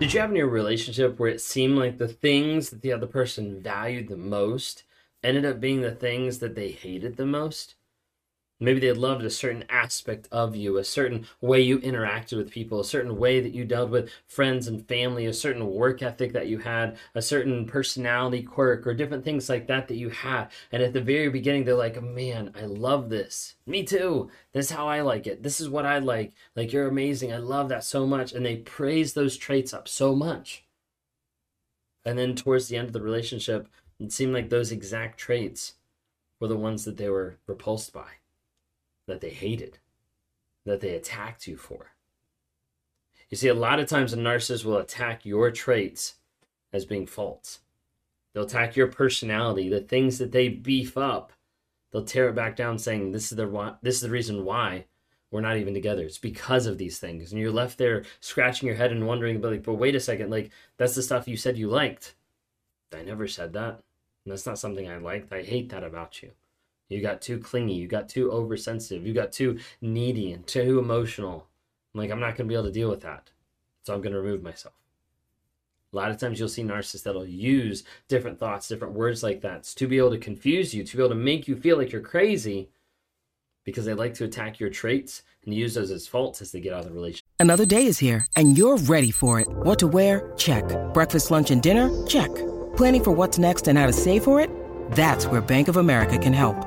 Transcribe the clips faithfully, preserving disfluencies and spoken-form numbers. Did you have in your relationship where it seemed like the things that the other person valued the most ended up being the things that they hated the most? Maybe they loved a certain aspect of you, a certain way you interacted with people, a certain way that you dealt with friends and family, a certain work ethic that you had, a certain personality quirk, or different things like that that you had. And at the very beginning, they're like, man, I love this. Me too. This is how I like it. This is what I like. Like, you're amazing. I love that so much. And they praise those traits up so much. And then towards the end of the relationship, it seemed like those exact traits were the ones that they were repulsed by, that they hated, that they attacked you for. You see, a lot of times a narcissist will attack your traits as being faults. They'll attack your personality, the things that they beef up. They'll tear it back down saying, this is the, this is the reason why we're not even together. It's because of these things. And you're left there scratching your head and wondering, but, like, but wait a second, like, that's the stuff you said you liked. I never said that. And that's not something I liked. I hate that about you. You got too clingy. You got too oversensitive. You got too needy and too emotional. I'm like, I'm not going to be able to deal with that. So I'm going to remove myself. A lot of times you'll see narcissists that'll use different thoughts, different words like that to be able to confuse you, to be able to make you feel like you're crazy, because they like to attack your traits and use those as faults as they get out of the relationship. Another day is here and you're ready for it. What to wear? Check. Breakfast, lunch, and dinner? Check. Planning for what's next and how to save for it? That's where Bank of America can help.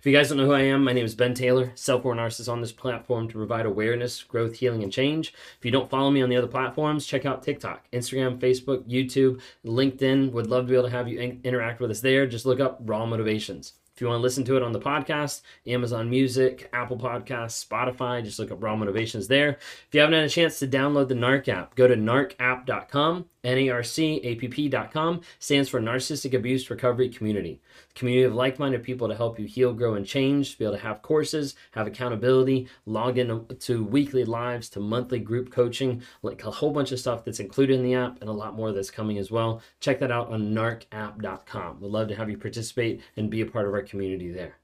If you guys don't know who I am, my name is Ben Taylor, self-aware narcissist on this platform to provide awareness, growth, healing, and change. If you don't follow me on the other platforms, check out TikTok, Instagram, Facebook, YouTube, LinkedIn. Would love to be able to have you in- interact with us there. Just look up Raw Motivations. If you want to listen to it on the podcast, Amazon Music, Apple Podcasts, Spotify, just look up Raw Motivations there. If you haven't had a chance to download the NARC app, go to narc app dot com, N A R C app dot com, stands for Narcissistic Abuse Recovery Community. A community of like-minded people to help you heal, grow, and change, to be able to have courses, have accountability, log into weekly lives, to monthly group coaching, like a whole bunch of stuff that's included in the app and a lot more that's coming as well. Check that out on narc app dot com. We'd love to have you participate and be a part of our community there.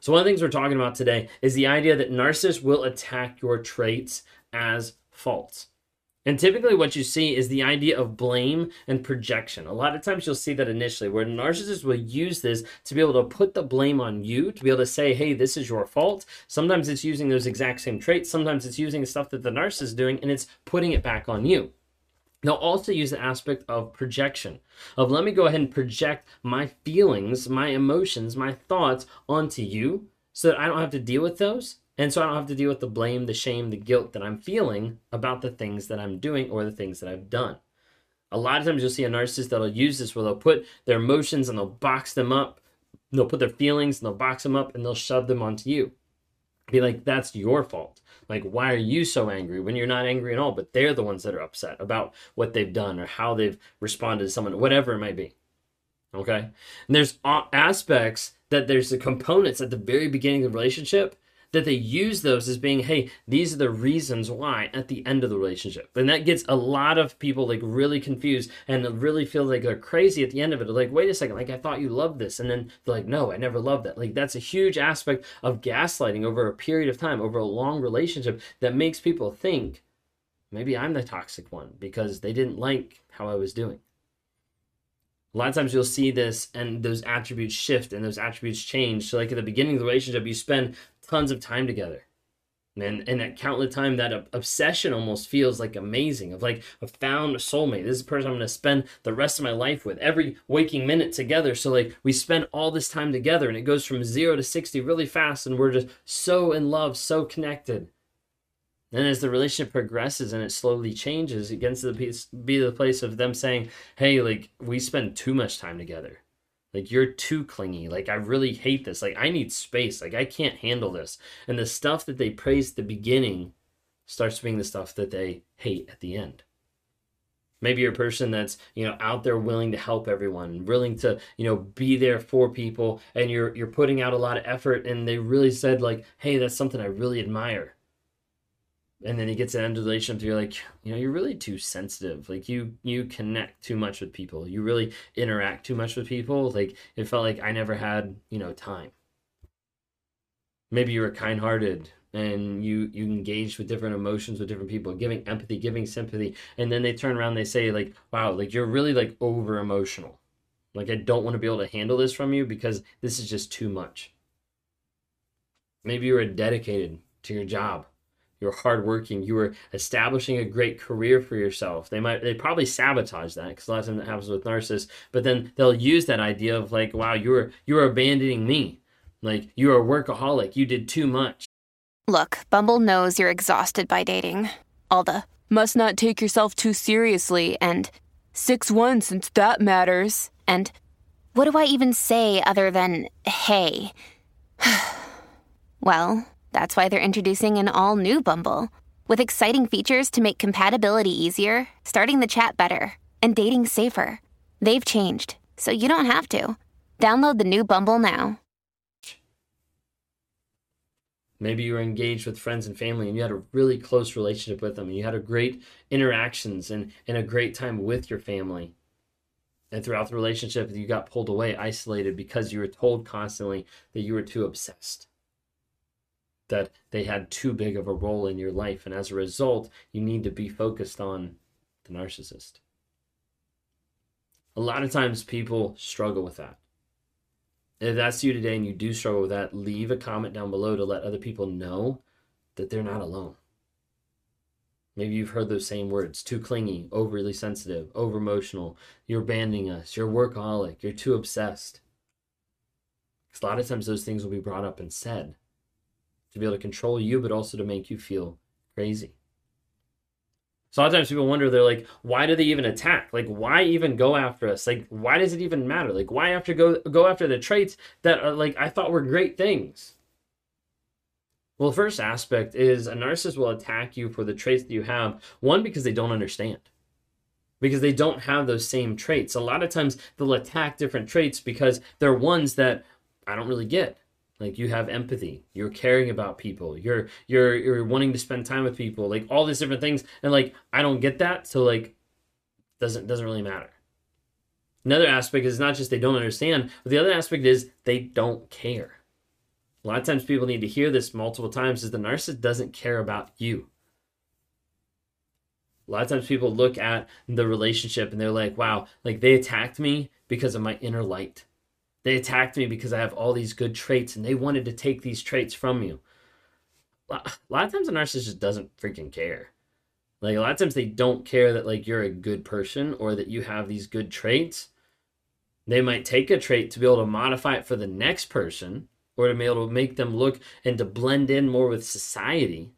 So one of the things we're talking about today is the idea that narcissists will attack your traits as faults. And typically what you see is the idea of blame and projection. A lot of times you'll see that initially where narcissists will use this to be able to put the blame on you, to be able to say, hey, this is your fault. Sometimes it's using those exact same traits. Sometimes it's using stuff that the narcissist is doing and it's putting it back on you. They'll also use the aspect of projection, of let me go ahead and project my feelings, my emotions, my thoughts onto you so that I don't have to deal with those. And so I don't have to deal with the blame, the shame, the guilt that I'm feeling about the things that I'm doing or the things that I've done. A lot of times you'll see a narcissist that'll use this where they'll put their emotions and they'll box them up. They'll put their feelings and they'll box them up and they'll shove them onto you. Be like, that's your fault. Like, why are you so angry when you're not angry at all? But they're the ones that are upset about what they've done or how they've responded to someone, whatever it might be. Okay? And there's aspects that there's the components at the very beginning of the relationship that they use those as being, hey, these are the reasons why at the end of the relationship. And that gets a lot of people like really confused and really feel like they're crazy at the end of it. They're like, wait a second, like I thought you loved this. And then they're like, no, I never loved that. Like that's a huge aspect of gaslighting over a period of time, over a long relationship that makes people think maybe I'm the toxic one because they didn't like how I was doing. A lot of times you'll see this and those attributes shift and those attributes change. So like at the beginning of the relationship, you spend tons of time together. And, and that countless time, that obsession almost feels like amazing, of like, I found a soulmate. This is the person I'm going to spend the rest of my life with, every waking minute together. So like we spend all this time together and it goes from zero to sixty really fast. And we're just so in love, so connected. Then as the relationship progresses and it slowly changes, it gets to the piece, be the place of them saying, hey, like we spend too much time together. Like, you're too clingy. Like, I really hate this. Like, I need space. Like, I can't handle this. And the stuff that they praise at the beginning starts being the stuff that they hate at the end. Maybe you're a person that's, you know, out there willing to help everyone, willing to, you know, be there for people, and you're you're putting out a lot of effort, and they really said like, hey, that's something I really admire. And then he gets an end of the relationship, you're like, you know, you're really too sensitive. Like you you connect too much with people. You really interact too much with people. Like it felt like I never had, you know, time. Maybe you were kind-hearted, and you you engage with different emotions with different people, giving empathy, giving sympathy, and then they turn around and they say like, wow, like you're really like over emotional, like I don't want to be able to handle this from you because this is just too much. Maybe you were dedicated to your job, you're hardworking, you were establishing a great career for yourself. They might, they probably sabotage that, because a lot of time that happens with narcissists, but then they'll use that idea of like, wow, you're you're abandoning me, like you're a workaholic, you did too much. Look, Bumble knows you're exhausted by dating. All the, must not take yoself too seriously, and six one since that matters, and what do I even say other than, hey? Well, that's why they're introducing an all-new Bumble, with exciting features to make compatibility easier, starting the chat better, and dating safer. They've changed, so you don't have to. Download the new Bumble now. Maybe you were engaged with friends and family and you had a really close relationship with them, and you had a great interactions and, and a great time with your family. And throughout the relationship, you got pulled away, isolated, because you were told constantly that you were too obsessed, that they had too big of a role in your life. And as a result, you need to be focused on the narcissist. A lot of times people struggle with that. If that's you today and you do struggle with that, leave a comment down below to let other people know that they're not alone. Maybe you've heard those same words: too clingy, overly sensitive, over emotional, you're abandoning us, you're workaholic, you're too obsessed. Because a lot of times those things will be brought up and said to be able to control you, but also to make you feel crazy. So a lot of times people wonder, they're like, why do they even attack? Like, why even go after us? Like, why does it even matter? Like, why after go go after the traits that are like I thought were great things? Well, the first aspect is a narcissist will attack you for the traits that you have. One, because they don't understand, because they don't have those same traits. A lot of times they'll attack different traits because they're ones that I don't really get. Like, you have empathy, you're caring about people, you're you're you're wanting to spend time with people, like all these different things, and like I don't get that, so like doesn't doesn't really matter. Another aspect is not just they don't understand, but the other aspect is they don't care. A lot of times people need to hear this multiple times, is the narcissist doesn't care about you. A lot of times people look at the relationship and they're like, wow, like they attacked me because of my inner light. They attacked me because I have all these good traits, and they wanted to take these traits from you. A lot of times a narcissist just doesn't freaking care. Like, a lot of times they don't care that like you're a good person or that you have these good traits. They might take a trait to be able to modify it for the next person, or to be able to make them look and to blend in more with society.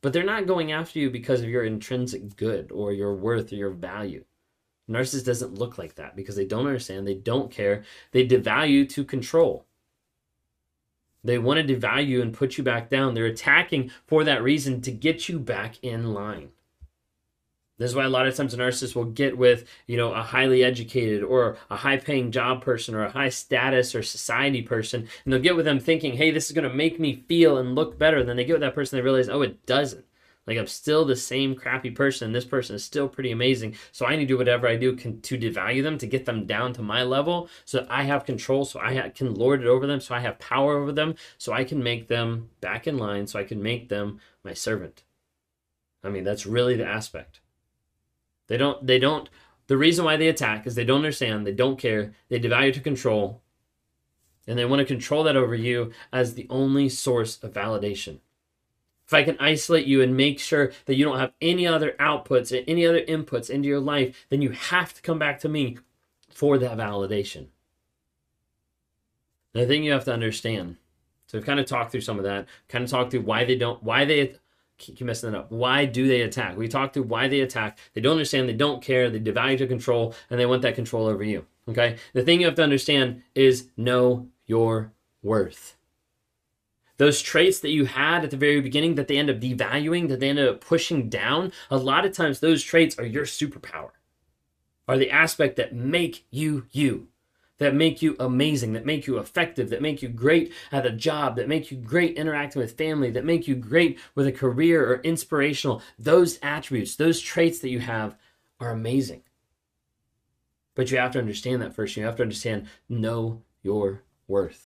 But they're not going after you because of your intrinsic good or your worth or your value. Narcissist doesn't look like that because they don't understand, they don't care, they devalue to control. They want to devalue you and put you back down. They're attacking for that reason, to get you back in line. This is why a lot of times a narcissist will get with, you know, a highly educated or a high-paying job person or a high-status or society person, and they'll get with them thinking, hey, this is going to make me feel and look better. And then they get with that person and they realize, oh, it doesn't. Like, I'm still the same crappy person. This person is still pretty amazing. So I need to do whatever I do can, to devalue them, to get them down to my level, so that I have control, so I ha- can lord it over them, so I have power over them, so I can make them back in line, so I can make them my servant. I mean, that's really the aspect. They don't, they don't, the reason why they attack is they don't understand, they don't care, they devalue to control, and they want to control that over you as the only source of validation. If I can isolate you and make sure that you don't have any other outputs and any other inputs into your life, then you have to come back to me for that validation. And I think you have to understand. So we've kind of talked through some of that, kind of talked through why they don't, why they, keep messing that up. Why do they attack? We talked through why they attack. They don't understand, they don't care, they devalue to control, and they want that control over you. Okay? The thing you have to understand is know your worth. Those traits that you had at the very beginning that they end up devaluing, that they end up pushing down, a lot of times those traits are your superpower. are the aspect that make you you, that make you amazing, that make you effective, that make you great at a job, that make you great interacting with family, that make you great with a career or inspirational. Those attributes, those traits that you have are amazing. But you have to understand that first. You have to understand, know your worth.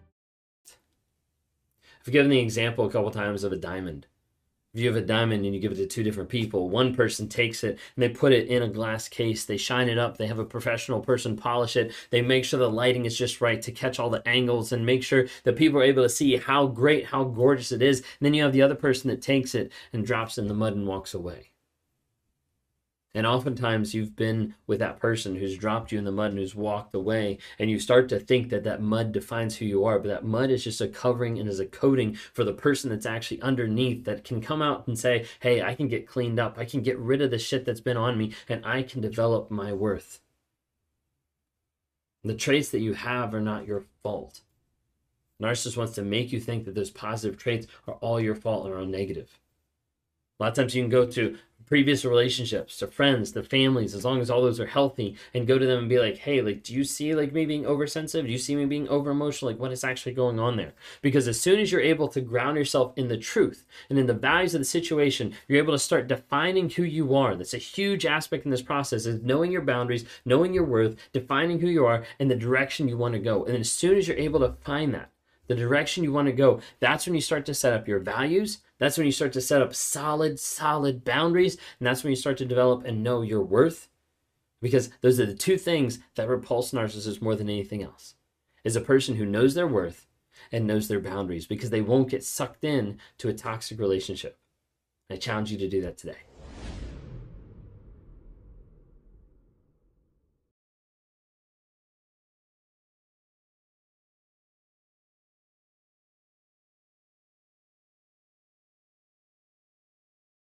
I've given the example a couple times of a diamond. If you have a diamond and you give it to two different people, one person takes it and they put it in a glass case, they shine it up, they have a professional person polish it, they make sure the lighting is just right to catch all the angles and make sure that people are able to see how great, how gorgeous it is. And then you have the other person that takes it and drops it in the mud and walks away. And oftentimes you've been with that person who's dropped you in the mud and who's walked away, and you start to think that that mud defines who you are, but that mud is just a covering and is a coating for the person that's actually underneath that can come out and say, hey, I can get cleaned up. I can get rid of the shit that's been on me, and I can develop my worth. The traits that you have are not your fault. The narcissist wants to make you think that those positive traits are all your fault and are all negative. A lot of times you can go to previous relationships, to friends, to families, as long as all those are healthy, and go to them and be like, hey, like, do you see like me being oversensitive? Do you see me being over-emotional? Like, what is actually going on there? Because as soon as you're able to ground yourself in the truth and in the values of the situation, you're able to start defining who you are. That's a huge aspect in this process, is knowing your boundaries, knowing your worth, defining who you are, and the direction you want to go. And as soon as you're able to find that, the direction you want to go, that's when you start to set up your values. That's when you start to set up solid, solid boundaries. And that's when you start to develop and know your worth. Because those are the two things that repulse narcissists more than anything else, is a person who knows their worth and knows their boundaries, because they won't get sucked in to a toxic relationship. I challenge you to do that today.